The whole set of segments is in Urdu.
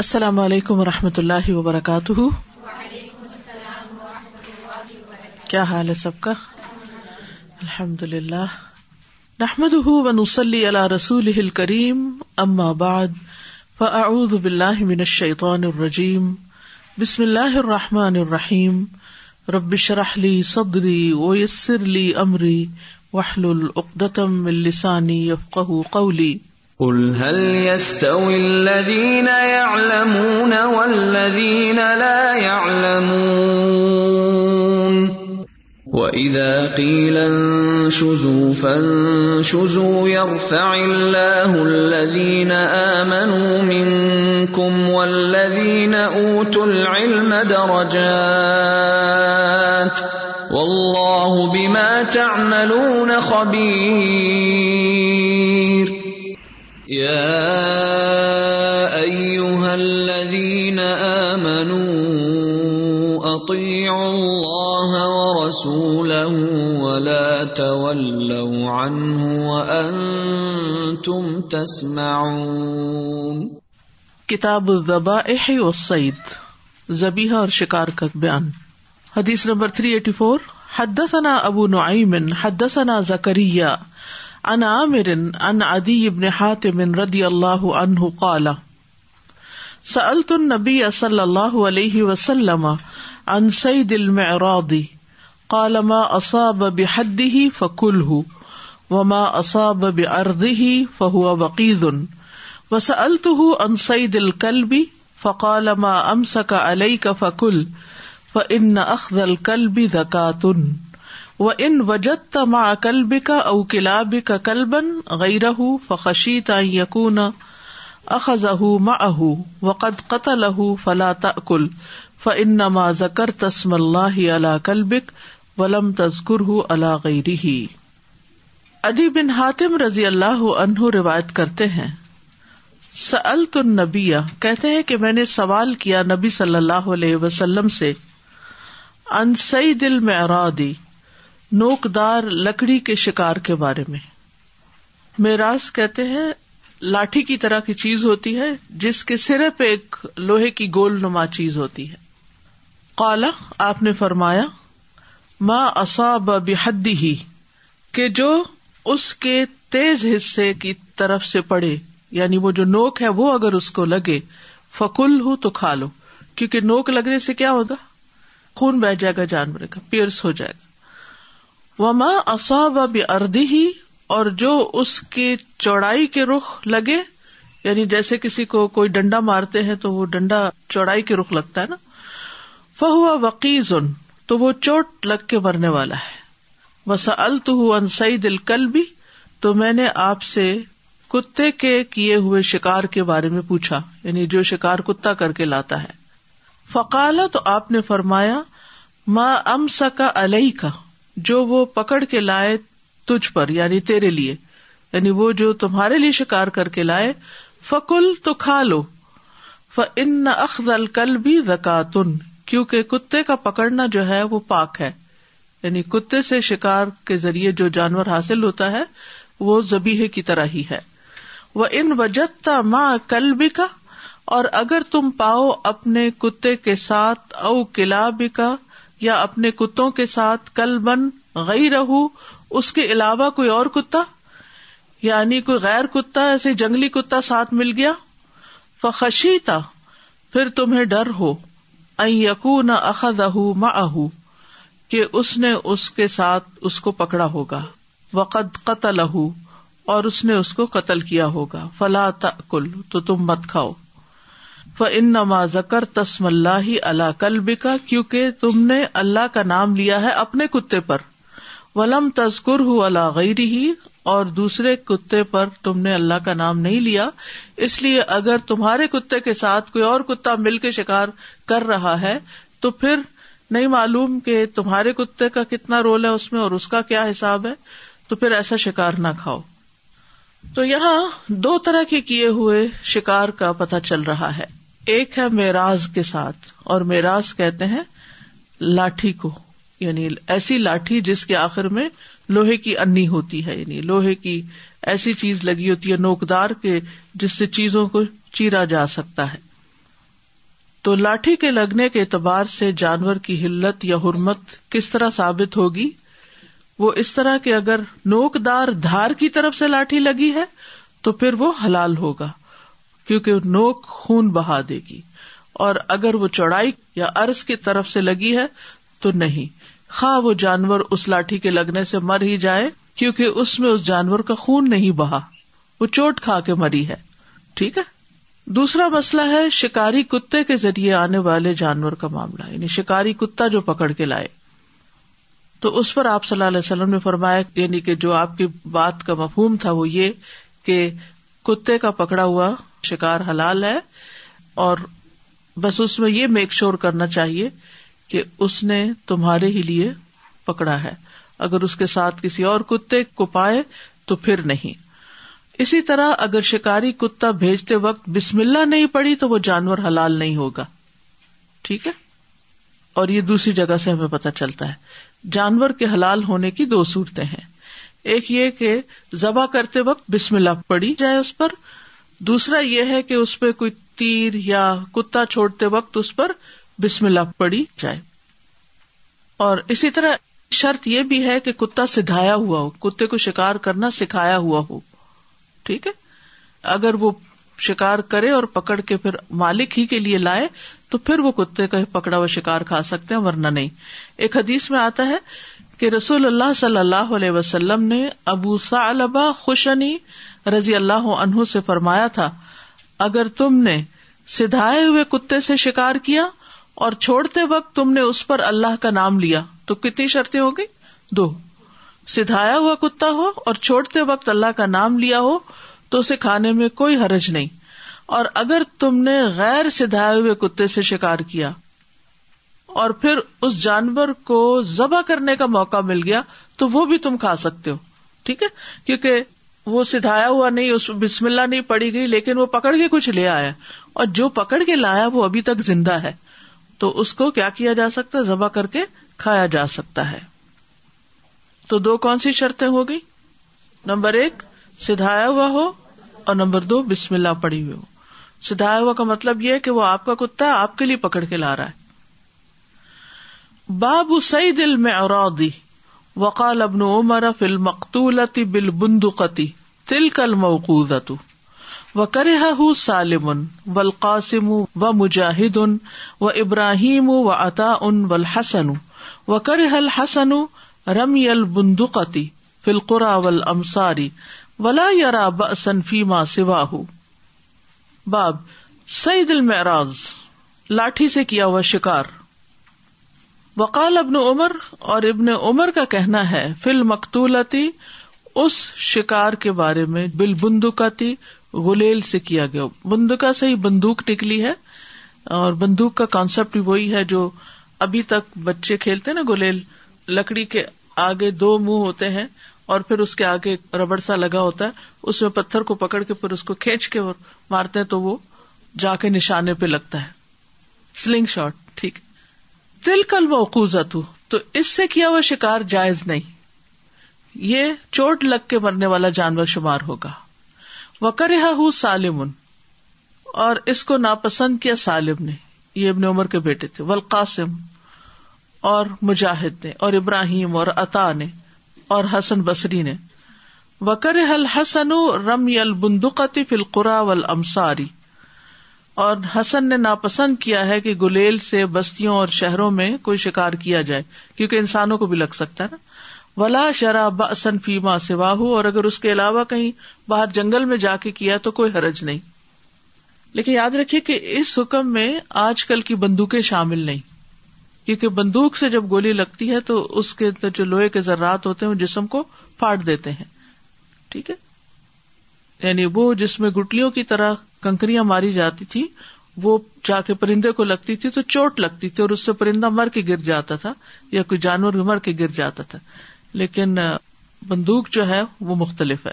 السلام علیکم ورحمۃ اللہ وبرکاتہ. وعلیکم السلام ورحمۃ اللہ وبرکاتہ. کیا حال ہے سب کا؟ الحمد للہ نحمده ونصلي على رسوله الكريم. اما بعد فاعوذ بالله من الشيطان الرجیم. بسم اللہ الرحمٰن الرحیم. رب اشرح لي صدری ويسر لي امری واحلل عقدة من لسانی يفقهوا قولی. قل هل يستوي الذين يعلمون والذين لا يعلمون وإذا قيل انشزوا فانشزوا يرفع الله الذين آمنوا منكم والذين أوتوا العلم درجات والله بما تعملون خبير. يَا أَيُّهَا الَّذِينَ آمَنُوا أَطِيعُوا اللَّهَ وَرَسُولَهُ وَلَا تَوَلَّوْا عَنْهُ وَأَنْتُمْ تَسْمَعُونَ. کتاب الذبائح والصید، ذبیحہ اور شکار کا بیان. حدیث نمبر 384. حدثنا ابو نعیم حدثنا زکریہ عن عامر عن عدی ابن حاتم رضی اللہ عنہ قال سألت النبی صلی اللہ علیہ وسلم عن صید المعراض قال ما اصاب بحده فكله وما اصاب بعرضه فهو وقیذ. وسألته عن صید الكلب فقال ما امسك عليك فكل فإن اخذ الكلب زکاة وَإِن وَجَدْتَ مَعَ كَلْبِكَ أَوْ كِلَابِكَ كَلْبًا غَيْرَهُ فَخَشِيتَ أَن يَكُونَ أَخَذَهُ مَعَهُ وَقَدْ قَتَلَهُ فَلَا تَأْكُلْ فَإِنَّمَا ذَكَرْتَ اسْمَ اللَّهِ عَلَى كَلْبِكَ وَلَمْ تَذْكُرْهُ عَلَى غَيْرِهِ. عدی بن حاتم رضی اللہ عنہ روایت کرتے ہیں، سألت النبی، کہتے ہیں کہ میں نے سوال کیا نبی صلی اللہ علیہ وسلم سے، عن صید المعراض، نوک دار لکڑی کے شکار کے بارے میں. معراض کہتے ہیں لاٹھی کی طرح کی چیز ہوتی ہے جس کے سرے پہ ایک لوہے کی گول نما چیز ہوتی ہے. قال، آپ نے فرمایا، ما اصاب بحدہ، کہ جو اس کے تیز حصے کی طرف سے پڑے، یعنی وہ جو نوک ہے وہ اگر اس کو لگے، فکل ہو، تو کھا لو، کیونکہ نوک لگنے سے کیا ہوگا، خون بہ جائے گا، جانور کا پیرس ہو جائے گا. وما اصاب بعرضہ، اور جو اس کے چوڑائی کے رخ لگے، یعنی جیسے کسی کو کوئی ڈنڈا مارتے ہیں تو وہ ڈنڈا چوڑائی کے رخ لگتا ہے نا، فہو وقیز، تو وہ چوٹ لگ کے مرنے والا ہے. وسألتہ عن صید الکلب، تو میں نے آپ سے کتے کے کیے ہوئے شکار کے بارے میں پوچھا، یعنی جو شکار کتا کر کے لاتا ہے. فقال، تو آپ نے فرمایا، ما امسک علیک، جو وہ پکڑ کے لائے تجھ پر، یعنی تیرے لیے، یعنی وہ جو تمہارے لیے شکار کر کے لائے، فکل، تو کھا لو، فإن أخذ الكلب زکاتن، کیونکہ کتے کا پکڑنا جو ہے وہ پاک ہے، یعنی کتے سے شکار کے ذریعے جو جانور حاصل ہوتا ہے وہ ذبیحے کی طرح ہی ہے. وإن وجدت مع كلبك، اور اگر تم پاؤ اپنے کتے کے ساتھ، او كلابك، یا اپنے کتوں کے ساتھ، کلبن غیرہ، اس کے علاوہ کوئی اور کتا، یعنی کوئی غیر کتا، ایسے جنگلی کتا ساتھ مل گیا، فخشیتا، پھر تمہیں ڈر ہو، ان یکون اخذہ معہ، کہ اس نے اس کے ساتھ اس کو پکڑا ہوگا، وقد قتلہ، اور اس نے اس کو قتل کیا ہوگا، فلا تأکل، تو تم مت کھاؤ، فإنما ذکرت اسم اللہ علی کلبک، کیونکہ تم نے اللہ کا نام لیا ہے اپنے کتے پر، ولم تذکرہ علی غیرہ، اور دوسرے کتے پر تم نے اللہ کا نام نہیں لیا، اس لیے اگر تمہارے کتے کے ساتھ کوئی اور کتا مل کے شکار کر رہا ہے تو پھر نہیں معلوم کہ تمہارے کتے کا کتنا رول ہے اس میں اور اس کا کیا حساب ہے، تو پھر ایسا شکار نہ کھاؤ. تو یہاں دو طرح کے کیے ہوئے شکار کا پتہ چل رہا ہے، ایک ہے معراض کے ساتھ، اور معراض کہتے ہیں لاٹھی کو، یعنی ایسی لاٹھی جس کے آخر میں لوہے کی انی ہوتی ہے، یعنی لوہے کی ایسی چیز لگی ہوتی ہے نوکدار کے جس سے چیزوں کو چیرا جا سکتا ہے. تو لاٹھی کے لگنے کے اعتبار سے جانور کی حلت یا حرمت کس طرح ثابت ہوگی؟ وہ اس طرح کہ اگر نوک دار دھار کی طرف سے لاٹھی لگی ہے تو پھر وہ حلال ہوگا کیونکہ نوک خون بہا دے گی، اور اگر وہ چوڑائی یا عرض کی طرف سے لگی ہے تو نہیں، خواہ وہ جانور اس لاٹھی کے لگنے سے مر ہی جائے کیونکہ اس میں اس جانور کا خون نہیں بہا، وہ چوٹ کھا کے مری ہے، ٹھیک ہے۔ دوسرا مسئلہ ہے شکاری کتے کے ذریعے آنے والے جانور کا معاملہ، یعنی شکاری کتا جو پکڑ کے لائے، تو اس پر آپ صلی اللہ علیہ وسلم نے فرمایا، یعنی کہ جو آپ کی بات کا مفہوم تھا وہ یہ کہ کتے کا پکڑا ہوا شکار حلال ہے، اور بس اس میں یہ میک شور کرنا چاہیے کہ اس نے تمہارے ہی لیے پکڑا ہے، اگر اس کے ساتھ کسی اور کتے کو پائے تو پھر نہیں۔ اسی طرح اگر شکاری کتا بھیجتے وقت بسم اللہ نہیں پڑی تو وہ جانور حلال نہیں ہوگا، ٹھیک ہے، اور یہ دوسری جگہ سے ہمیں پتہ چلتا ہے۔ جانور کے حلال ہونے کی دو صورتیں ہیں، ایک یہ کہ ذبح کرتے وقت بسم اللہ پڑی جائے اس پر، دوسرا یہ ہے کہ اس پہ کوئی تیر یا کتا چھوڑتے وقت اس پر بسم اللہ پڑی جائے۔ اور اسی طرح شرط یہ بھی ہے کہ کتا سدھایا ہوا ہو، کتے کو شکار کرنا سکھایا ہوا ہو، ٹھیک ہے، اگر وہ شکار کرے اور پکڑ کے پھر مالک ہی کے لیے لائے تو پھر وہ کتے کا پکڑا ہوا شکار کھا سکتے ہیں، ورنہ نہیں۔ ایک حدیث میں آتا ہے کہ رسول اللہ صلی اللہ علیہ وسلم نے ابو ثعلبہ خشنی رضی اللہ عنہ سے فرمایا تھا، اگر تم نے سدھائے ہوئے کتے سے شکار کیا اور چھوڑتے وقت تم نے اس پر اللہ کا نام لیا تو کتنی شرطیں ہو گئی؟ دو، سدھایا ہوا کتا ہو اور چھوڑتے وقت اللہ کا نام لیا ہو تو اسے کھانے میں کوئی حرج نہیں، اور اگر تم نے غیر سدھائے ہوئے کتے سے شکار کیا اور پھر اس جانور کو ذبح کرنے کا موقع مل گیا تو وہ بھی تم کھا سکتے ہو، ٹھیک ہے، کیونکہ وہ سدھایا ہوا نہیں، اس بسم اللہ نہیں پڑی گئی، لیکن وہ پکڑ کے کچھ لے آیا، اور جو پکڑ کے لایا وہ ابھی تک زندہ ہے تو اس کو کیا کیا جا سکتا ہے؟ ذبح کر کے کھایا جا سکتا ہے۔ تو دو کون سی شرطیں ہو گئی؟ نمبر ایک سدھایا ہوا ہو، اور نمبر دو بسم اللہ پڑی ہوئی ہو۔ سدھایا ہوا کا مطلب یہ ہے کہ وہ آپ کا کتا ہے، آپ کے لیے پکڑ کے لا رہا ہے۔ باب صید المعراض وقال ابن عمر فی المقتولۃ بالبندقۃ تلک الموقوذۃ وکرہہ سالم والقاسم ومجاہد وابراہیم وعطاء والحسن وکرہ الحسن رمی البندقتی فی القری والامصار ولا یری بأسا فیما سواہ۔ باب صید المعراض، لاٹھی سے کیا ہوا شکار۔ وقال ابن عمر، اور ابن عمر کا کہنا ہے، فی المقتولتی، اس شکار کے بارے میں، بالبندقتی، غلیل سے کیا گیا۔ بندقہ سے ہی بندوق نکلی ہے، اور بندوق کا کانسیپٹ بھی وہی ہے جو ابھی تک بچے کھیلتے نا، غلیل، لکڑی کے آگے دو منہ ہوتے ہیں اور پھر اس کے آگے ربڑ سا لگا ہوتا ہے، اس میں پتھر کو پکڑ کے پھر اس کو کھینچ کے اور مارتے ہیں تو وہ جا کے نشانے پہ لگتا ہے، سلنگ شاٹ، ٹھیک۔ تلک الموقوذۃ، تو اس سے کیا ہوا شکار جائز نہیں، یہ چوٹ لگ کے مرنے والا جانور شمار ہوگا۔ وکرہہ سالم، اور اس کو ناپسند کیا سالم نے، یہ ابن عمر کے بیٹے تھے، والقاسم، اور مجاہد نے، اور ابراہیم اور عطا نے، اور حسن بصری نے۔ وکرہ الحسن رمی البندقۃ فی القری والامصار، اور حسن نے ناپسند کیا ہے کہ گلیل سے بستیوں اور شہروں میں کوئی شکار کیا جائے، کیونکہ انسانوں کو بھی لگ سکتا ہے نا۔ ولا شرع بأسا فیما سواہ، اور اگر اس کے علاوہ کہیں باہر جنگل میں جا کے کیا تو کوئی حرج نہیں۔ لیکن یاد رکھیے کہ اس حکم میں آج کل کی بندوقیں شامل نہیں، کیونکہ بندوق سے جب گولی لگتی ہے تو اس کے جو لوہے کے ذرات ہوتے ہیں وہ جسم کو پھاڑ دیتے ہیں، ٹھیک ہے، یعنی وہ جس میں گٹلیوں کی طرح کنکریاں ماری جاتی تھی وہ جا کے پرندے کو لگتی تھی تو چوٹ لگتی تھی، اور اس سے پرندہ مر کے گر جاتا تھا یا کوئی جانور بھی مر کے گر جاتا تھا، لیکن بندوق جو ہے وہ مختلف ہے۔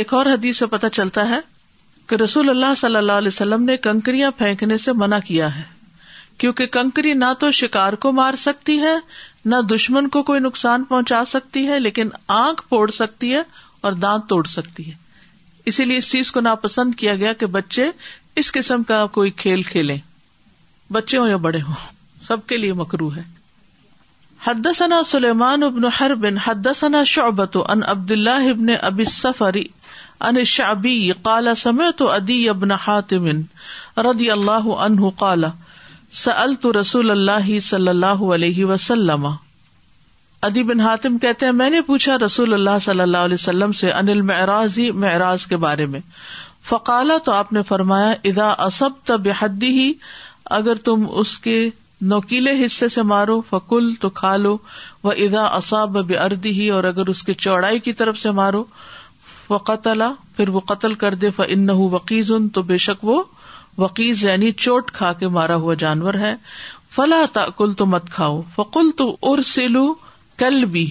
ایک اور حدیث سے پتہ چلتا ہے کہ رسول اللہ صلی اللہ علیہ وسلم نے کنکریاں پھینکنے سے منع کیا ہے، کیونکہ کنکری نہ تو شکار کو مار سکتی ہے، نہ دشمن کو کوئی نقصان پہنچا سکتی ہے، لیکن آنکھ پھوڑ سکتی ہے اور دانت توڑ سکتی ہے۔ اسی لیے اس چیز کو ناپسند کیا گیا کہ بچے اس قسم کا کوئی کھیل کھیلیں, بچے ہوں یا بڑے ہوں, سب کے لیے مکروہ ہے. حدثنا سلیمان ابن حرب حدثنا شعبۃ عن عبد اللہ ابن ابی الصفری عن الشعبی قال سمعت عدی ابن حاتم رضی اللہ عنہ قال سألت رسول اللہ صلی اللہ علیہ وسلم, عدی بن حاتم کہتے ہیں میں نے پوچھا رسول اللہ صلی اللہ علیہ وسلم سے عن المعراض, معراض کے بارے میں. فقال, تو آپ نے فرمایا اذا اصبت بحدہ, اگر تم اس کے نوکیلے حصے سے مارو فکل, تو کھا لو, واذا اصاب بعرضہ, اور اگر اس کی چوڑائی کی طرف سے مارو فقتل, پھر وہ قتل کر دے, فانہ وقیز, تو بے شک وہ وقیز یعنی چوٹ کھا کے مارا ہوا جانور ہے. فلا تاکل, تو مت کھاؤ. فقلت ارسل کلبی,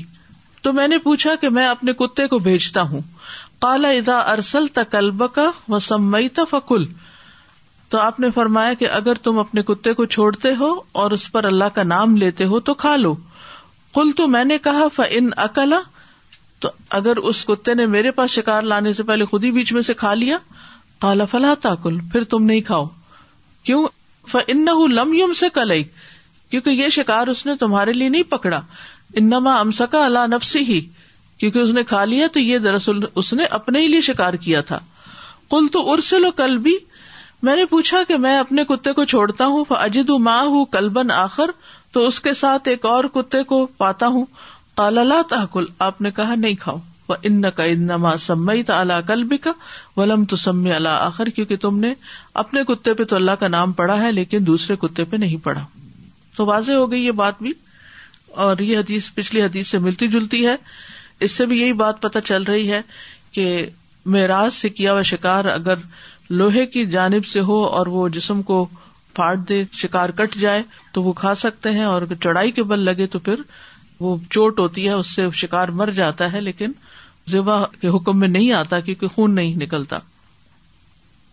تو میں نے پوچھا کہ میں اپنے کتے کو بھیجتا ہوں. قال اذا ارسلت کلبک وسمیت فکل, تو آپ نے فرمایا کہ اگر تم اپنے کتے کو چھوڑتے ہو اور اس پر اللہ کا نام لیتے ہو تو کھا لو. قلت, میں نے کہا فإن أكل, تو اگر اس کتے نے میرے پاس شکار لانے سے پہلے خود ہی بیچ میں سے کھا لیا. قال فلا تأكل, پھر تم نہیں کھاؤ. کیوں؟ فإنه لم يمسك عليك, کیونکہ یہ شکار اس نے تمہارے لیے نہیں پکڑا. انما امسك على نفسه, کیونکہ اس نے کھا لیا تو یہ دراصل اس نے اپنے ہی لیے شکار کیا تھا. قلت ارسل كلبي, میں نے پوچھا کہ میں اپنے کتے کو چھوڑتا ہوں. فاجد معه کلبن آخر, تو اس کے ساتھ ایک اور کتے کو پاتا ہوں. قال لا تاکل, آپ نے کہا نہیں کھاؤ. وانک انما سمیت علی کلبک ولم تسمی علی آخر, کیونکہ تم نے اپنے کتے پہ تو اللہ کا نام پڑا ہے لیکن دوسرے کتے پہ نہیں پڑا. تو واضح ہو گئی یہ بات بھی, اور یہ حدیث پچھلی حدیث سے ملتی جلتی ہے. اس سے بھی یہی بات پتہ چل رہی ہے کہ معراض سے کیا ہوا شکار اگر لوہے کی جانب سے ہو اور وہ جسم کو پھاڑ دے, شکار کٹ جائے, تو وہ کھا سکتے ہیں, اور چڑھائی کے بل لگے تو پھر وہ چوٹ ہوتی ہے, اس سے شکار مر جاتا ہے, لیکن ذبح کے حکم میں نہیں آتا کیونکہ خون نہیں نکلتا.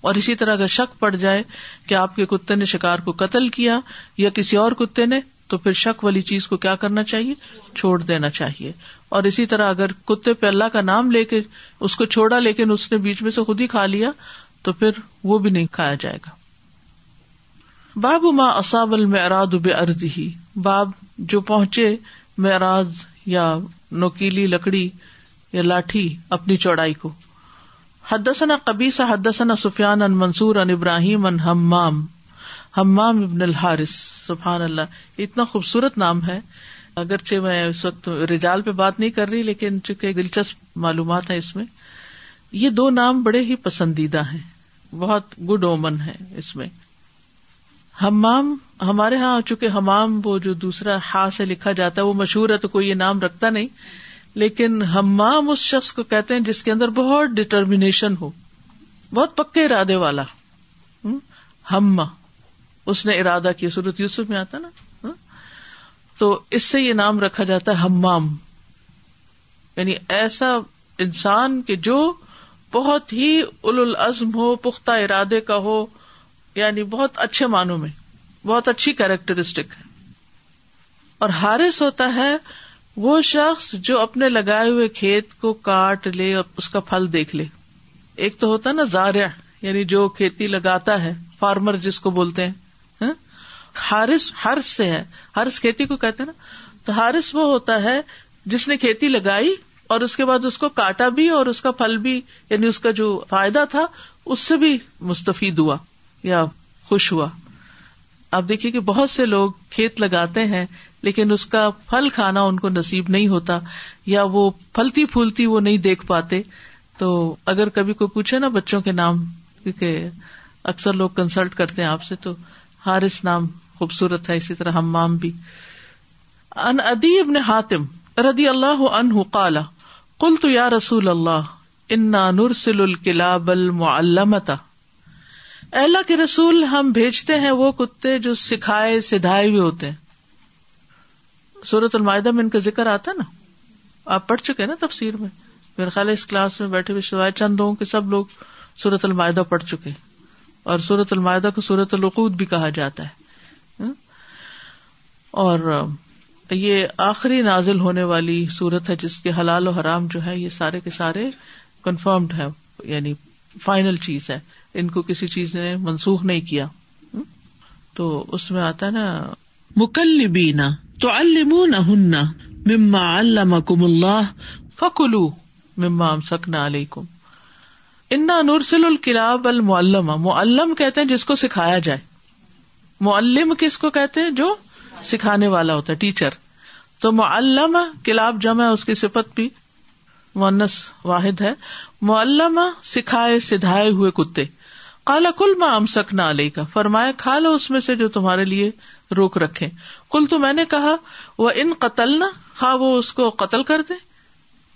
اور اسی طرح اگر شک پڑ جائے کہ آپ کے کتے نے شکار کو قتل کیا یا کسی اور کتے نے, تو پھر شک والی چیز کو کیا کرنا چاہیے؟ چھوڑ دینا چاہیے. اور اسی طرح اگر کتے پہ اللہ کا نام لے کے اس کو چھوڑا لیکن اس نے بیچ میں سے خود ہی کھا لیا, تو پھر وہ بھی نہیں کھایا جائے گا. باب ما اصاب المعراض بعرضہ, باب جو پہنچے معراض یا نوکیلی لکڑی یا لاٹھی اپنی چوڑائی کو. حدثنا قبیصہ حدثنا سفیان عن منصور عن ابراہیم عن حمام, حمام ابن الحارث. سبحان اللہ, اتنا خوبصورت نام ہے. اگرچہ میں اس وقت رجال پہ بات نہیں کر رہی, لیکن چونکہ دلچسپ معلومات ہیں اس میں. یہ دو نام بڑے ہی پسندیدہ ہیں, بہت گڈ اومن ہے اس میں. حمام ہمارے ہاں چونکہ حمام وہ جو دوسرا ہا سے لکھا جاتا ہے وہ مشہور ہے, تو کوئی یہ نام رکھتا نہیں, لیکن حمام اس شخص کو کہتے ہیں جس کے اندر بہت ڈٹرمینیشن ہو, بہت پکے ارادے والا. ہما, اس نے ارادہ کیا, سورۃ یوسف میں آتا نا, تو اس سے یہ نام رکھا جاتا ہے حمام. یعنی ایسا انسان کہ جو بہت ہی اولو العزم ہو, پختہ ارادے کا ہو, یعنی بہت اچھے معنوں میں بہت اچھی کیریکٹرسٹک ہے. اور حارث ہوتا ہے وہ شخص جو اپنے لگائے ہوئے کھیت کو کاٹ لے اور اس کا پھل دیکھ لے. ایک تو ہوتا ہے نا زارع, یعنی جو کھیتی لگاتا ہے, فارمر جس کو بولتے ہیں. حارث حرث سے ہے, حرث کھیتی کو کہتے ہیں نا, تو حارث وہ ہوتا ہے جس نے کھیتی لگائی اور اس کے بعد اس کو کاٹا بھی اور اس کا پھل بھی, یعنی اس کا جو فائدہ تھا اس سے بھی مستفید ہوا یا خوش ہوا. آپ دیکھیے کہ بہت سے لوگ کھیت لگاتے ہیں لیکن اس کا پھل کھانا ان کو نصیب نہیں ہوتا, یا وہ پھلتی پھولتی وہ نہیں دیکھ پاتے. تو اگر کبھی کوئی پوچھے نا بچوں کے نام, کیونکہ اکثر لوگ کنسلٹ کرتے ہیں آپ سے, تو حارث نام خوبصورت ہے. اسی طرح حمام بھی. ان عدی ابن حاتم رضی اللہ عنہ قال قلت یا رسول اللہ انا نرسل الکلاب المعلمۃ, اے اللہ کے رسول ہم بھیجتے ہیں وہ کتے جو سکھائے سدھائے ہوئے ہوتے ہیں. سورۃ المائدہ میں ان کا ذکر آتا نا, آپ پڑھ چکے نا تفسیر میں, میرے خیال ہے اس کلاس میں بیٹھے ہوئے سوائے چند لوگوں کے سب لوگ سورۃ المائدہ پڑھ چکے, اور سورۃ المائدہ کو سورۃ العقود بھی کہا جاتا ہے, اور یہ آخری نازل ہونے والی سورت ہے جس کے حلال و حرام جو ہے یہ سارے کے سارے کنفرمڈ ہے, یعنی فائنل چیز ہے. ان کو کسی چیز نے منسوخ نہیں کیا. تو اس میں آتا نا مکلبین تعلمونہن مما علمکم اللہ فکلوا مما امسکنا علیکم. انا نرسل الکلاب المعلمہ, معلم کہتے ہیں جس کو سکھایا جائے. معلم کس کو کہتے ہیں؟ جو سکھانے والا ہوتا ہے, ٹیچر. تو معلمہ کلاب جمع ہے, اس کی صفت بھی مؤنث واحد ہے. معلمہ سکھائے, سدھائے ہوئے کتے. قال کل ما امسکنا علیک, فرمائے کھا لو اس میں سے جو تمہارے لیے روک رکھے. قلت, میں نے کہا, وان قتلنا, خواہ وہ اس کو قتل کر دے.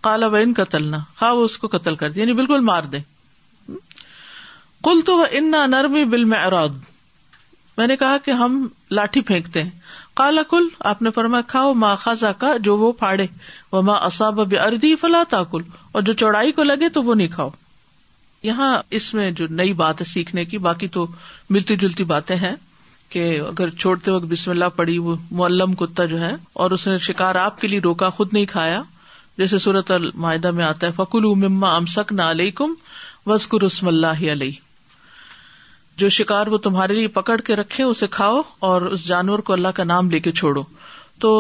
قال وان قتلنا, خواہ وہ اس کو قتل کر دے, یعنی بالکل مار دے. قلت وانا نرمی بالمعراض, میں نے کہا کہ ہم لاٹھی پھینکتے ہیں. قال کل, آپ نے فرمایا کھاؤ, ما خزا کا, جو وہ پھاڑے, وما اصاب باردی فلا تاکل, اور جو چوڑائی کو لگے تو وہ نہیں کھاؤ. یہاں اس میں جو نئی بات ہے سیکھنے کی, باقی تو ملتی جلتی باتیں ہیں کہ اگر چھوڑتے وقت بسم اللہ پڑی, وہ معلم کتا جو ہے, اور اس نے شکار آپ کے لیے روکا, خود نہیں کھایا, جیسے سورۃ المائدہ میں آتا ہے فکلوا مما امسکنا علیکم واذکروا اسم اللہ علیہ, جو شکار وہ تمہارے لیے پکڑ کے رکھے اسے کھاؤ اور اس جانور کو اللہ کا نام لے کے چھوڑو. تو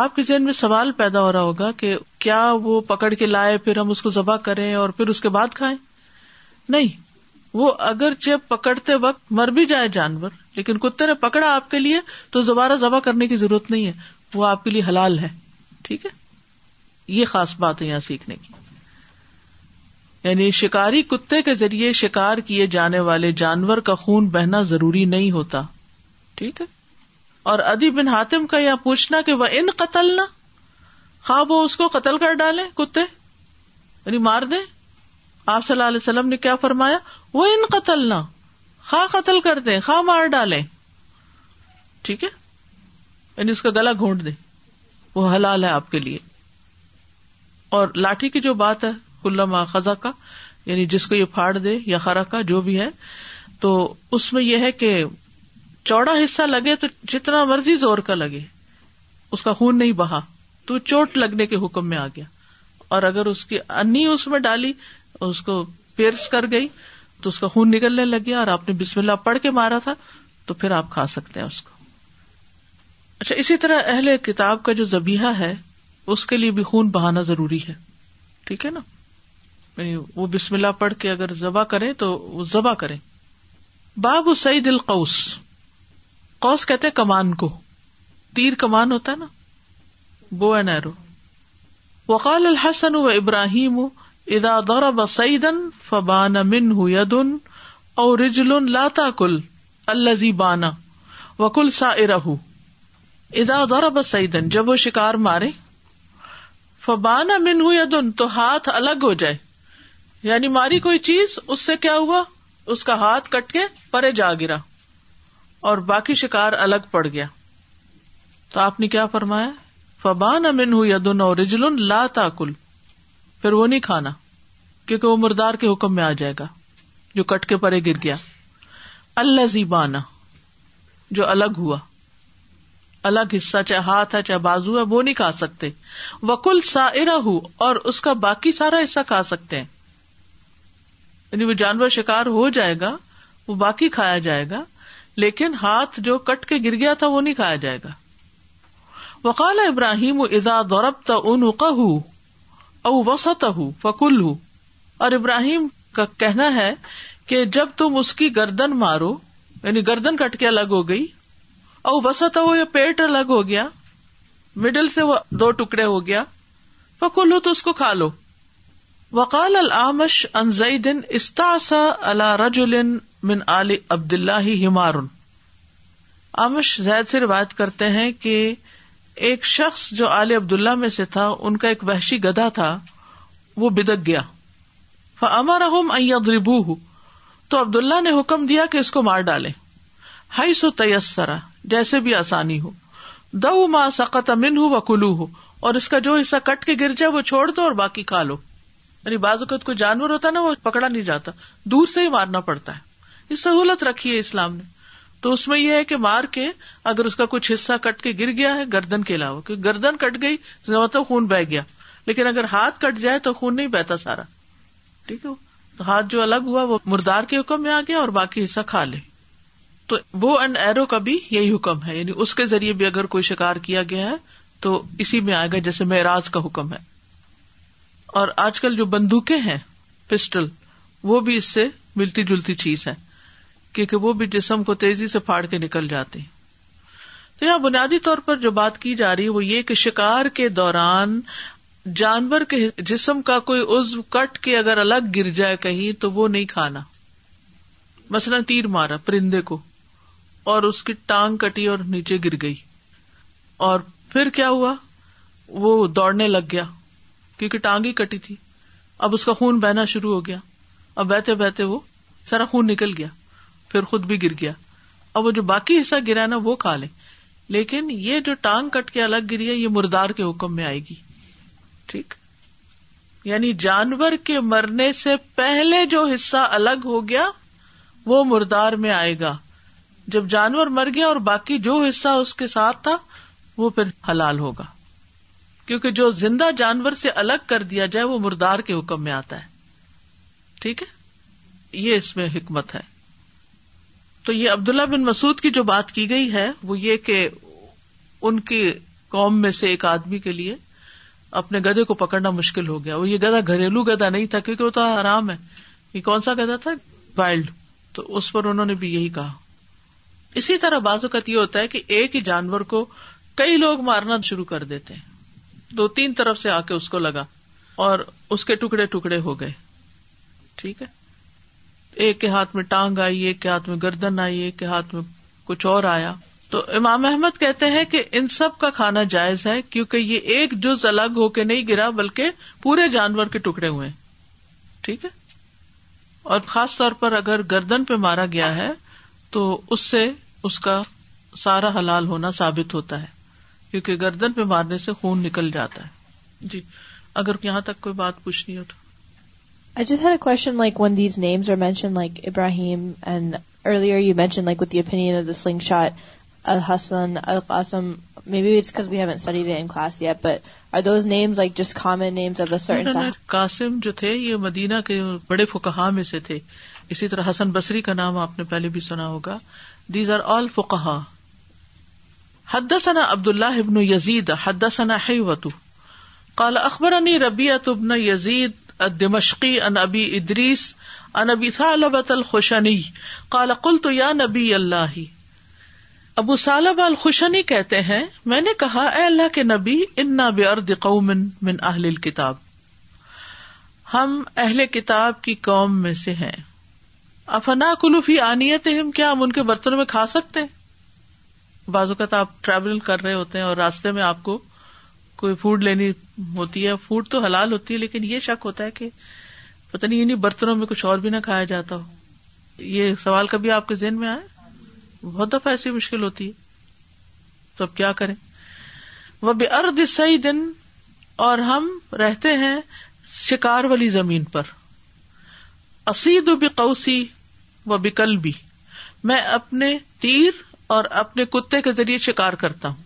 آپ کے ذہن میں سوال پیدا ہو رہا ہوگا کہ کیا وہ پکڑ کے لائے پھر ہم اس کو ذبح کریں اور پھر اس کے بعد کھائیں؟ نہیں, وہ اگرچہ پکڑتے وقت مر بھی جائے جانور, لیکن کتے نے پکڑا آپ کے لیے تو دوبارہ ذبح کرنے کی ضرورت نہیں ہے, وہ آپ کے لیے حلال ہے. ٹھیک ہے, یہ خاص بات ہے یہاں سیکھنے کی. یعنی شکاری کتے کے ذریعے شکار کیے جانے والے جانور کا خون بہنا ضروری نہیں ہوتا. ٹھیک ہے, اور عدی بن حاتم کا یہاں پوچھنا کہ وَإِن قَتَلْنَا, خواہ وہ اس کو قتل کر ڈالیں کتے, یعنی مار دیں. آپ صلی اللہ علیہ وسلم نے کیا فرمایا؟ وَإِن قَتَلْنَا, خواہ قتل کر دیں, خواہ مار ڈالیں. ٹھیک ہے, یعنی اس کا گلا گھونٹ دیں, وہ حلال ہے آپ کے لیے. اور لاٹھی کی جو بات ہے کلما خزا کا, یعنی جس کو یہ پھاڑ دے یا خرا کا, جو بھی ہے, تو اس میں یہ ہے کہ چوڑا حصہ لگے تو جتنا مرضی زور کا لگے, اس کا خون نہیں بہا تو چوٹ لگنے کے حکم میں آ گیا. اور اگر اس کی انی اس میں ڈالی, اس کو پیرس کر گئی, تو اس کا خون نکلنے لگ گیا, اور آپ نے بسم اللہ پڑھ کے مارا تھا, تو پھر آپ کھا سکتے ہیں اس کو. اچھا, اسی طرح اہل کتاب کا جو ذبیحہ ہے اس کے لیے بھی خون بہانا ضروری ہے. ٹھیک ہے نا, وہ بسم اللہ پڑھ کے اگر ذبح کریں تو وہ ذبح کریں. باب صید القوس, قوس کہتے ہیں کمان کو, تیر کمان ہوتا ہے نا, بو اینڈ ایرو. وقال الحسن و ابراہیم اذا ضرب صیدا فبان منه ید او رجل لا تاکل الذی بان وکل سائرہ. اذا ضرب صیدا, جب وہ شکار مارے, فبان منه ید, تو ہاتھ الگ ہو جائے, یعنی ماری کوئی چیز, اس سے کیا ہوا, اس کا ہاتھ کٹ کے پرے جا گرا اور باقی شکار الگ پڑ گیا. تو آپ نے کیا فرمایا؟ فبان منہ یدن اور رجلن لا تاکل, پھر وہ نہیں کھانا کیونکہ وہ مردار کے حکم میں آ جائے گا, جو کٹ کے پرے گر گیا. الذی بانا, جو الگ ہوا, الگ حصہ, چاہے ہاتھ ہے چاہے بازو ہے, وہ نہیں کھا سکتے. وکل سائرہ, اور اس کا باقی سارا حصہ کھا سکتے ہیں, یعنی وہ جانور شکار ہو جائے گا, وہ باقی کھایا جائے گا, لیکن ہاتھ جو کٹ کے گر گیا تھا وہ نہیں کھایا جائے گا. وقال ابراہیم اذا ضربت عنقہ او وسطہ فکلہ, اور ابراہیم کا کہنا ہے کہ جب تم اس کی گردن مارو, یعنی گردن کٹ کے الگ ہو گئی, او وسطہ, یا پیٹ الگ ہو گیا, مڈل سے وہ دو ٹکڑے ہو گیا, فکلہ, تو اس کو کھا لو. وقال الأعمش عن زيد استعصى على رجل من آل عبد اللہ حمار. اعمش زید سے روایت کرتے ہیں کہ ایک شخص جو آل عبد اللہ میں سے تھا, ان کا ایک وحشی گدھا تھا, وہ بدک گیا. فأمرهم أن يضربوه, تو عبداللہ نے حکم دیا کہ اس کو مار ڈالیں. حيث تيسر, جیسے بھی آسانی ہو. دعوا ما سقط منه وكلوه, اور اس کا جو حصہ کٹ کے گر جائے وہ چھوڑ دو اور باقی کھا لو. یعنی بعض اوقات کوئی جانور ہوتا نا, وہ پکڑا نہیں جاتا, دور سے ہی مارنا پڑتا ہے, یہ سہولت رکھی ہے اسلام نے. تو اس میں یہ ہے کہ مار کے اگر اس کا کچھ حصہ کٹ کے گر گیا ہے گردن کے علاوہ, کیونکہ گردن کٹ گئی مطلب خون بہ گیا, لیکن اگر ہاتھ کٹ جائے تو خون نہیں بہتا سارا. ٹھیک ہے, تو ہاتھ جو الگ ہوا وہ مردار کے حکم میں آ گیا اور باقی حصہ کھا لے. تو بو اینڈ ایرو کا بھی یہی حکم ہے, یعنی اس کے ذریعے بھی اگر کوئی شکار کیا گیا ہے تو اسی میں آئے گا, جیسے معراج کا حکم ہے. اور آج کل جو بندوقیں ہیں, پسٹل, وہ بھی اس سے ملتی جلتی چیز ہے, کیونکہ وہ بھی جسم کو تیزی سے پھاڑ کے نکل جاتے ہیں. تو یہاں بنیادی طور پر جو بات کی جا رہی ہے وہ یہ کہ شکار کے دوران جانور کے جسم کا کوئی عضو کٹ کے اگر الگ گر جائے کہیں تو وہ نہیں کھانا. مثلا تیر مارا پرندے کو اور اس کی ٹانگ کٹی اور نیچے گر گئی, اور پھر کیا ہوا, وہ دوڑنے لگ گیا کیونکہ ٹانگ ہی کٹی تھی. اب اس کا خون بہنا شروع ہو گیا, اب بہتے بہتے وہ سارا خون نکل گیا, پھر خود بھی گر گیا. اب وہ جو باقی حصہ گرا نا وہ کھا لیں, لیکن یہ جو ٹانگ کٹ کے الگ گری ہے یہ مردار کے حکم میں آئے گی. ٹھیک, یعنی جانور کے مرنے سے پہلے جو حصہ الگ ہو گیا وہ مردار میں آئے گا. جب جانور مر گیا اور باقی جو حصہ اس کے ساتھ تھا وہ پھر حلال ہوگا, کیونکہ جو زندہ جانور سے الگ کر دیا جائے وہ مردار کے حکم میں آتا ہے. ٹھیک ہے, یہ اس میں حکمت ہے. تو یہ عبداللہ بن مسعود کی جو بات کی گئی ہے وہ یہ کہ ان کی قوم میں سے ایک آدمی کے لیے اپنے گدھے کو پکڑنا مشکل ہو گیا. وہ یہ گدھا گھریلو گدھا نہیں تھا کیونکہ وہ تو حرام ہے, یہ کون سا گدھا تھا, وائلڈ. تو اس پر انہوں نے بھی یہی کہا. اسی طرح بعض اوقات یہ ہوتا ہے کہ ایک ہی جانور کو کئی لوگ مارنا شروع کر دیتے ہیں, دو تین طرف سے آ کے اس کو لگا اور اس کے ٹکڑے ٹکڑے ہو گئے. ٹھیک ہے, ایک کے ہاتھ میں ٹانگ آئی, ایک کے ہاتھ میں گردن آئی, ایک کے ہاتھ میں کچھ اور آیا. تو امام احمد کہتے ہیں کہ ان سب کا کھانا جائز ہے, کیونکہ یہ ایک جز الگ ہو کے نہیں گرا بلکہ پورے جانور کے ٹکڑے ہوئے. ٹھیک ہے, اور خاص طور پر اگر گردن پہ مارا گیا ہے تو اس سے اس کا سارا حلال ہونا ثابت ہوتا ہے, کیونکہ گردن پہ مارنے سے خون نکل جاتا ہے. جی, اگر یہاں تک کوئی بات پوچھنی ہو تو. I just had a question, like when these names are mentioned, like Ibrāhīm, and earlier you mentioned like with the opinion of the slingshot, Al-Hasan, Al-Qāsim, maybe it's because we haven't studied it in class yet, but are those names like just common names of a certain... Qāsim جو تھے یہ مدینہ کے بڑے فقہاء میں سے تھے. اسی طرح حسن بصری کا نام آپ نے پہلے بھی سنا ہوگا. These are all فقہاء. حدثنا عبد اللہ ابن یزید حدثنا حیوۃ قال اخبرنی ربیعۃ ابن یزید الدمشقی عن ابی ادریس عن ابی ثعلبہ الخشنی قال قلت یا نبی اللہ. ابو ثعلبہ الخشنی کہتے ہیں میں نے کہا اے اللہ کے نبی انا بارض قوم من اہل الکتاب, ہم اہل کتاب کی قوم میں سے ہیں. افناکل فی آنیتہم, کیا ہم ان کے برتنوں میں کھا سکتے ہیں؟ بعض اوقات آپ ٹریول کر رہے ہوتے ہیں اور راستے میں آپ کو کوئی فوڈ لینی ہوتی ہے, فوڈ تو حلال ہوتی ہے لیکن یہ شک ہوتا ہے کہ پتہ نہیں انہیں برتنوں میں کچھ اور بھی نہ کھایا جاتا ہو. یہ سوال کبھی آپ کے ذہن میں آئے؟ بہت دفعہ ایسی مشکل ہوتی ہے, تو اب کیا کریں. وَبِأَرْضِ صَيْدٍ, اور ہم رہتے ہیں شکار والی زمین پر. اصید بقوسی وبقلبی, میں اپنے تیر اور اپنے کتے کے ذریعے شکار کرتا ہوں.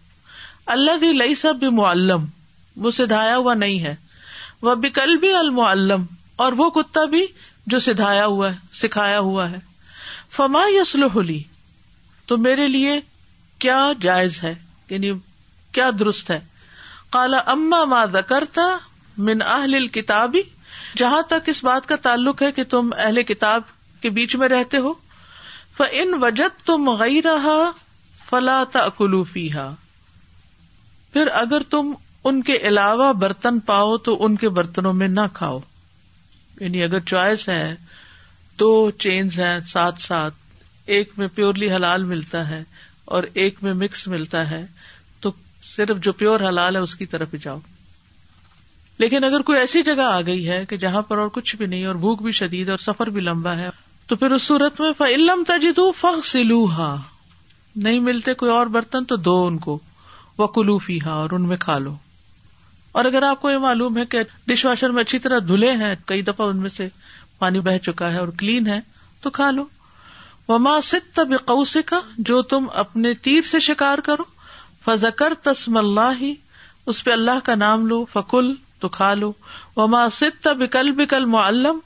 الذی لیس بمعلم, وہ سدھایا ہوا نہیں ہے. وبقلبی المعلم, اور وہ کتا بھی جو سدھایا ہوا ہے, سکھایا ہوا ہے. فما یصلح لی, تو میرے لیے کیا جائز ہے, یعنی کیا درست ہے. قال اما ما ذکرت من اہل الکتاب, جہاں تک اس بات کا تعلق ہے کہ تم اہل کتاب کے بیچ میں رہتے ہو. فان وجدتم غیرہا فلا تأکلوا فیہا, پھر اگر تم ان کے علاوہ برتن پاؤ تو ان کے برتنوں میں نہ کھاؤ. یعنی اگر چوائس ہے, دو چینز ہیں ساتھ ساتھ, ایک میں پیورلی حلال ملتا ہے اور ایک میں مکس ملتا ہے, تو صرف جو پیور حلال ہے اس کی طرف ہی جاؤ. لیکن اگر کوئی ایسی جگہ آ گئی ہے کہ جہاں پر اور کچھ بھی نہیں اور بھوک بھی شدید اور سفر بھی لمبا ہے, تو پھر اس صورت میں فَإِن لَمْ تَجِدُوا فَاغْسِلُوهَا, نہیں ملتے کوئی اور برتن تو دو ان کو, وَكُلُوا فِيهَا, اور ان میں کھا لو. اور اگر آپ کو یہ معلوم ہے کہ ڈش واشر میں اچھی طرح دھلے ہیں, کئی دفعہ ان میں سے پانی بہ چکا ہے اور کلین ہے, تو کھا لو. وَمَا صِدْتَ بِقَوْسِكَ, جو تم اپنے تیر سے شکار کرو. فَذَكَرْتَ اسْمَ اللَّهِ, اس پہ اللہ کا نام لو. فَكُلْ, تو کھا لو. وَمَا صِدْتَ بِقَلْبِكَ الْمُعَلَّمْ,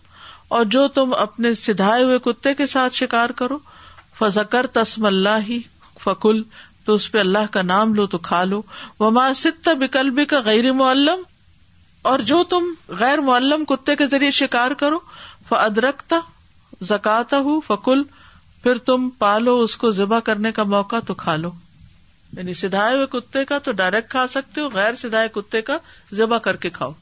اور جو تم اپنے سدھائے ہوئے کتے کے ساتھ شکار کرو فَذَكَرْتَ اسْمَ اللَّهِ فَكُلْ، تو اس پہ اللہ کا نام لو تو کھا لو. وَمَا سِتَّ بِقَلْبِكَ غَيْرِ مُعَلَّمٍ، اور جو تم غیر معلم کتے کے ذریعے شکار کرو فَأَدْرَكْتَ زَكَاتَهُ فَكُلْ، پھر تم پالو اس کو ذبح کرنے کا موقع تو کھا لو. یعنی سدھائے ہوئے کتے کا تو ڈائریکٹ کھا سکتے ہو، غیر سدھائے کتے کا ذبح کر کے کھاؤ.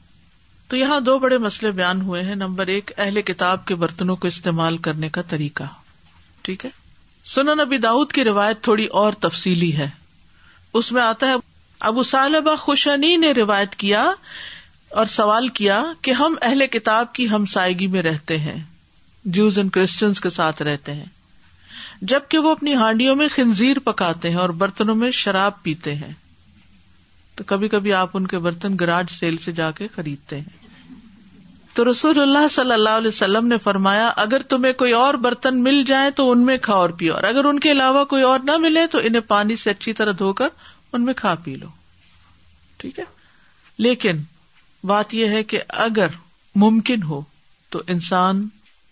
تو یہاں دو بڑے مسئلے بیان ہوئے ہیں. نمبر ایک، اہل کتاب کے برتنوں کو استعمال کرنے کا طریقہ. ٹھیک ہے، سنن ابی داؤد کی روایت تھوڑی اور تفصیلی ہے. اس میں آتا ہے ابو ثعلبہ خشنی نے روایت کیا اور سوال کیا کہ ہم اہل کتاب کی ہمسائیگی میں رہتے ہیں، جوز اینڈ کرسچنز کے ساتھ رہتے ہیں، جبکہ وہ اپنی ہانڈیوں میں خنزیر پکاتے ہیں اور برتنوں میں شراب پیتے ہیں. تو کبھی کبھی آپ ان کے برتن گراج سیل سے جا کے خریدتے ہیں. تو رسول اللہ صلی اللہ علیہ وسلم نے فرمایا اگر تمہیں کوئی اور برتن مل جائیں تو ان میں کھا اور پیو، اور اگر ان کے علاوہ کوئی اور نہ ملے تو انہیں پانی سے اچھی طرح دھو کر ان میں کھا پی لو. ٹھیک ہے، لیکن بات یہ ہے کہ اگر ممکن ہو تو انسان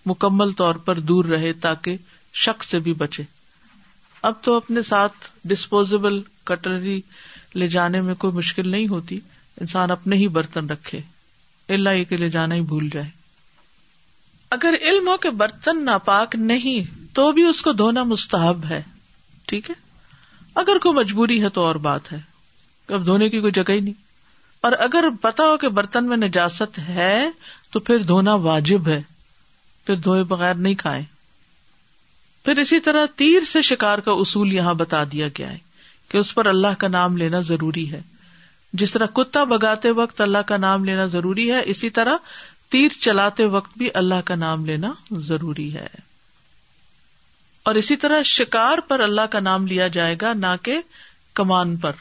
مکمل طور پر دور رہے تاکہ شک سے بھی بچے. اب تو اپنے ساتھ ڈسپوزیبل کٹلری لے جانے میں کوئی مشکل نہیں ہوتی، انسان اپنے ہی برتن رکھے، اللہ یہ کہ لے جانا ہی بھول جائے. اگر علم ہو کہ برتن ناپاک نہیں تو بھی اس کو دھونا مستحب ہے. ٹھیک ہے، اگر کوئی مجبوری ہے تو اور بات ہے، اب دھونے کی کوئی جگہ ہی نہیں. اور اگر پتا ہو کہ برتن میں نجاست ہے تو پھر دھونا واجب ہے، پھر دھوئے بغیر نہیں کھائیں. پھر اسی طرح تیر سے شکار کا اصول یہاں بتا دیا گیا ہے کہ اس پر اللہ کا نام لینا ضروری ہے. جس طرح کتا بھگاتے وقت اللہ کا نام لینا ضروری ہے، اسی طرح تیر چلاتے وقت بھی اللہ کا نام لینا ضروری ہے. اور اسی طرح شکار پر اللہ کا نام لیا جائے گا، نہ کہ کمان پر.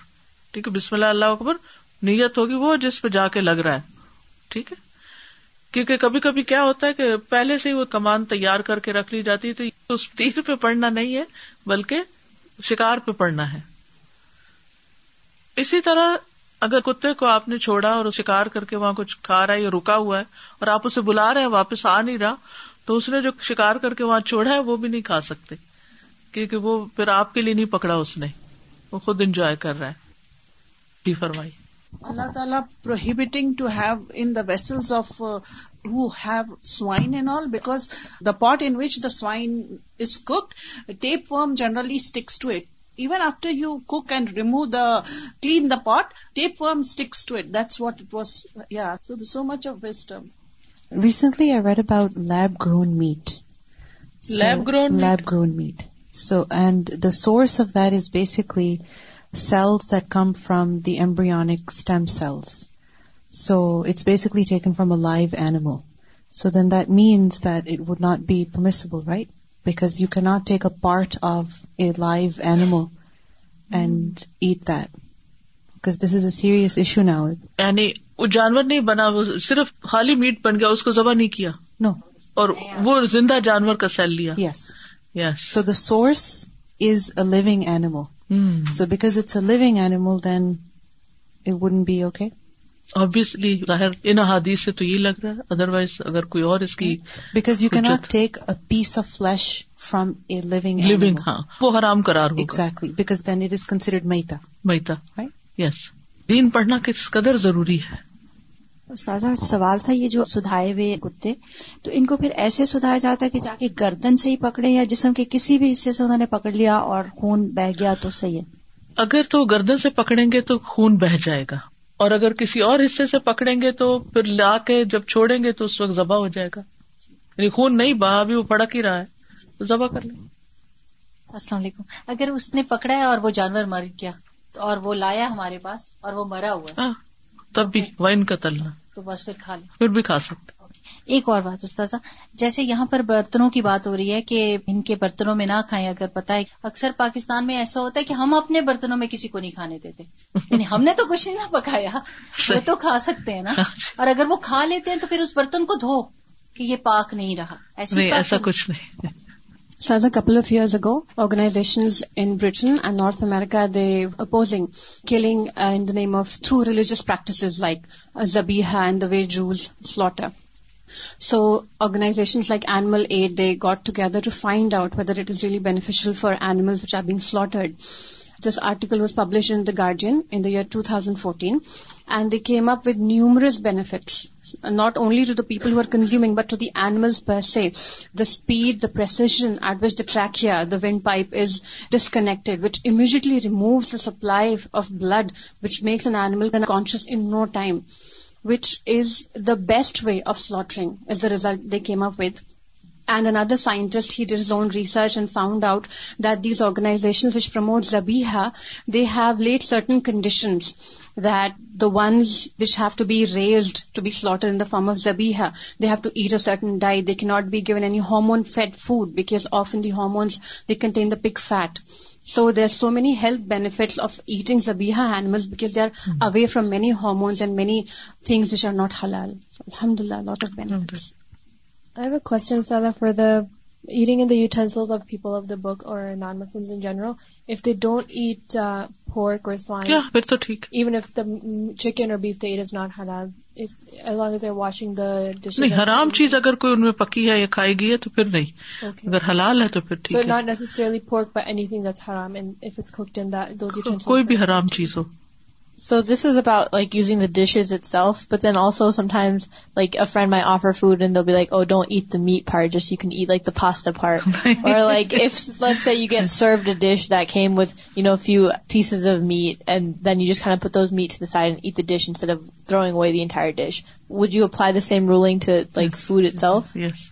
ٹھیک ہے، بسم اللہ اللہ اکبر نیت ہوگی وہ جس پہ جا کے لگ رہا ہے. ٹھیک ہے، کیونکہ کبھی کبھی کیا ہوتا ہے کہ پہلے سے ہی وہ کمان تیار کر کے رکھ لی جاتی ہے، تو اس تیر پہ پڑنا نہیں ہے بلکہ شکار پہ پڑنا ہے. اسی طرح اگر کتے کو آپ نے چھوڑا اور شکار کر کے وہاں کچھ کھا رہا ہے یا رکا ہوا ہے اور آپ اسے بلا رہے ہیں واپس آ نہیں رہا، تو اس نے جو شکار کر کے وہاں چھوڑا ہے وہ بھی نہیں کھا سکتے، کیونکہ وہ پھر آپ کے لیے نہیں پکڑا، اس نے وہ خود انجوائے کر رہا ہے. جی فرمائی. اللہ تعالیٰ prohibiting to have in the vessels of who have swine and all, because the pot in which the swine is cooked, tapeworm generally sticks to it. Even after you cook and remove the, clean the pot, tapeworm sticks to it. That's what it was. Yeah, so there's so much of wisdom. Recently I read about lab-grown meat. Lab-grown meat. So, and the source of that is basically cells that come from the embryonic stem cells. So, it's basically taken from a live animal. So then that means that it would not be permissible, right? Because you cannot take a part of a live animal and eat that. Because this is a serious issue now. یعنی وہ جانور نہیں بنا، وہ صرف خالی میٹ بن گیا، اس کو ذبح نہیں کیا. No. اور وہ زندہ جانور کا سیل لیا. Yes. Yes. So the source is a living animal. So because it's a living animal, then it wouldn't be okay. Obviously, ظاہر ان حدیث سے تو یہ لگ رہا ہے. Otherwise, اگر کوئی اور اس کی because you cannot take a piece of flesh from a living animal. Living, ہاں وہ حرام قرار ہوگا. Exactly, because then it is considered maita. Maita, right? Yes. دین پڑھنا کس قدر ضروری ہے. استاذہ سوال تھا یہ جو سدھائے ہوئے کتے، تو ان کو پھر ایسے سدھایا جاتا ہے کہ جا کے گردن سے ہی پکڑے یا جسم کے کسی بھی حصے سے انہوں نے پکڑ لیا اور خون بہہ گیا تو صحیح ہے؟ اگر تو گردن سے پکڑیں گے تو خون بہہ جائے گا، اور اگر کسی اور حصے سے پکڑیں گے تو پھر لا کے جب چھوڑیں گے تو اس وقت ذبح ہو جائے گا. یعنی خون نہیں بہا، ابھی وہ پھڑک ہی رہا ہے تو ذبح کر لیں. السلام علیکم. اگر اس نے پکڑا ہے اور وہ جانور مر گیا اور وہ لایا ہمارے پاس اور وہ مرا ہوا ہے، تب بھی وائن کا تلنا تو بس پھر کھا لیں، پھر بھی کھا سکتے. ایک اور بات استاذہ، جیسے یہاں پر برتنوں کی بات ہو رہی ہے کہ ان کے برتنوں میں نہ کھائیں. اگر پتہ ہے اکثر پاکستان میں ایسا ہوتا ہے کہ ہم اپنے برتنوں میں کسی کو نہیں کھانے دیتے، یعنی ہم نے تو کچھ نہیں نہ پکایا، وہ تو کھا سکتے ہیں نا. اور اگر وہ کھا لیتے ہیں تو پھر اس برتن کو دھو کہ یہ پاک نہیں رہا. ایسا کچھ نہیں. So a couple of years ago, organizations in Britain and North America, they were opposing killing in the name of true religious practices like zabiha and the way Jews slaughter. So organizations like Animal Aid, they got together to find out whether it is really beneficial for animals which are being slaughtered. This article was published in The Guardian in the year 2014, and they came up with numerous benefits, not only to the people who are consuming, but to the animals per se. The speed, the precision at which the trachea, the windpipe, is disconnected, which immediately removes the supply of blood, which makes an animal unconscious in no time, which is the best way of slaughtering, is the result they came up with. And another scientist, he did his own research and found out that these organizations which promote Zabiha, they have laid certain conditions that the ones which have to be raised to be slaughtered in the form of Zabiha, they have to eat a certain diet. They cannot be given any hormone-fed food because often the hormones, they contain the pig fat. So there's so many health benefits of eating Zabiha animals because they are away from many hormones and many things which are not halal. Alhamdulillah, a lot of benefits. I have a question, Sada, for the eating in the utensils of people of the book or non-Muslims in general. If they don't eat pork or swine, even if the chicken or beef they eat is not halal, if, as long as they're washing the dishes. نہیں, حرام چیز اگر کوئی ان میں پکی ہے یا کھائی گئی ہے تو پھر نہیں, اگر حلال ہے تو پھر ٹھیک ہے. So not necessarily pork, but anything that's haram, and if it's cooked in that, those utensils. کوئی بھی حرام چیز ہو. So this is about like using the dishes itself, but then also sometimes like a friend might offer food and they'll be like, oh, don't eat the meat part, just you can eat like the pasta part. Or like if, let's say you get served a dish that came with, you know, a few pieces of meat, and then you just kind of put those meat to the side and eat the dish instead of throwing away the entire dish. Would you apply the same ruling to like food itself? Yes.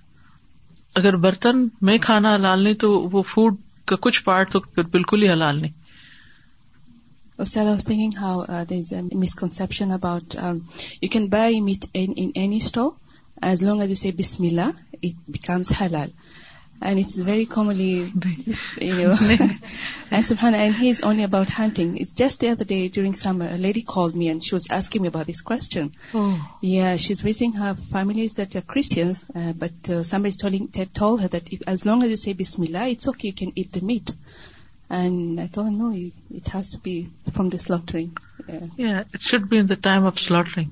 Agar bartan mein khana halal nahi to wo food ka kuch part to phir bilkul hi halal nahi. Ustad, I was thinking how there's a misconception about you can buy meat in any store. As long as you say Bismillah, it becomes halal. And it's very commonly, you know. And subhanAllah, and he's only about hunting. It's just the other day during summer, a lady called me and she was asking me about this question. Oh. Yeah, she's raising her families that are Christians, but somebody told her that if, as long as you say Bismillah, it's okay, you can eat the meat. And I thought, no, it has to be from the slaughtering. Yeah, it should be in the time of slaughtering.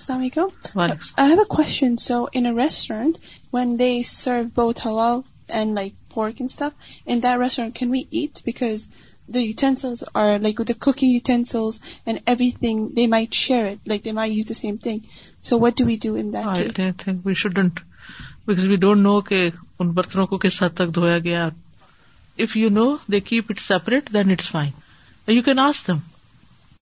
Assalamualaikum. I have a question. So in a restaurant, when they serve both halal and like pork and stuff, in that restaurant, can we eat? Because the utensils are like with the cooking utensils and everything, they might share it. Like they might use the same thing. So what do we do in that case? I think we shouldn't, because we don't know that un bartanon ko kis had tak dhoya gaya. If you know they keep it separate, then it's fine. You can ask them.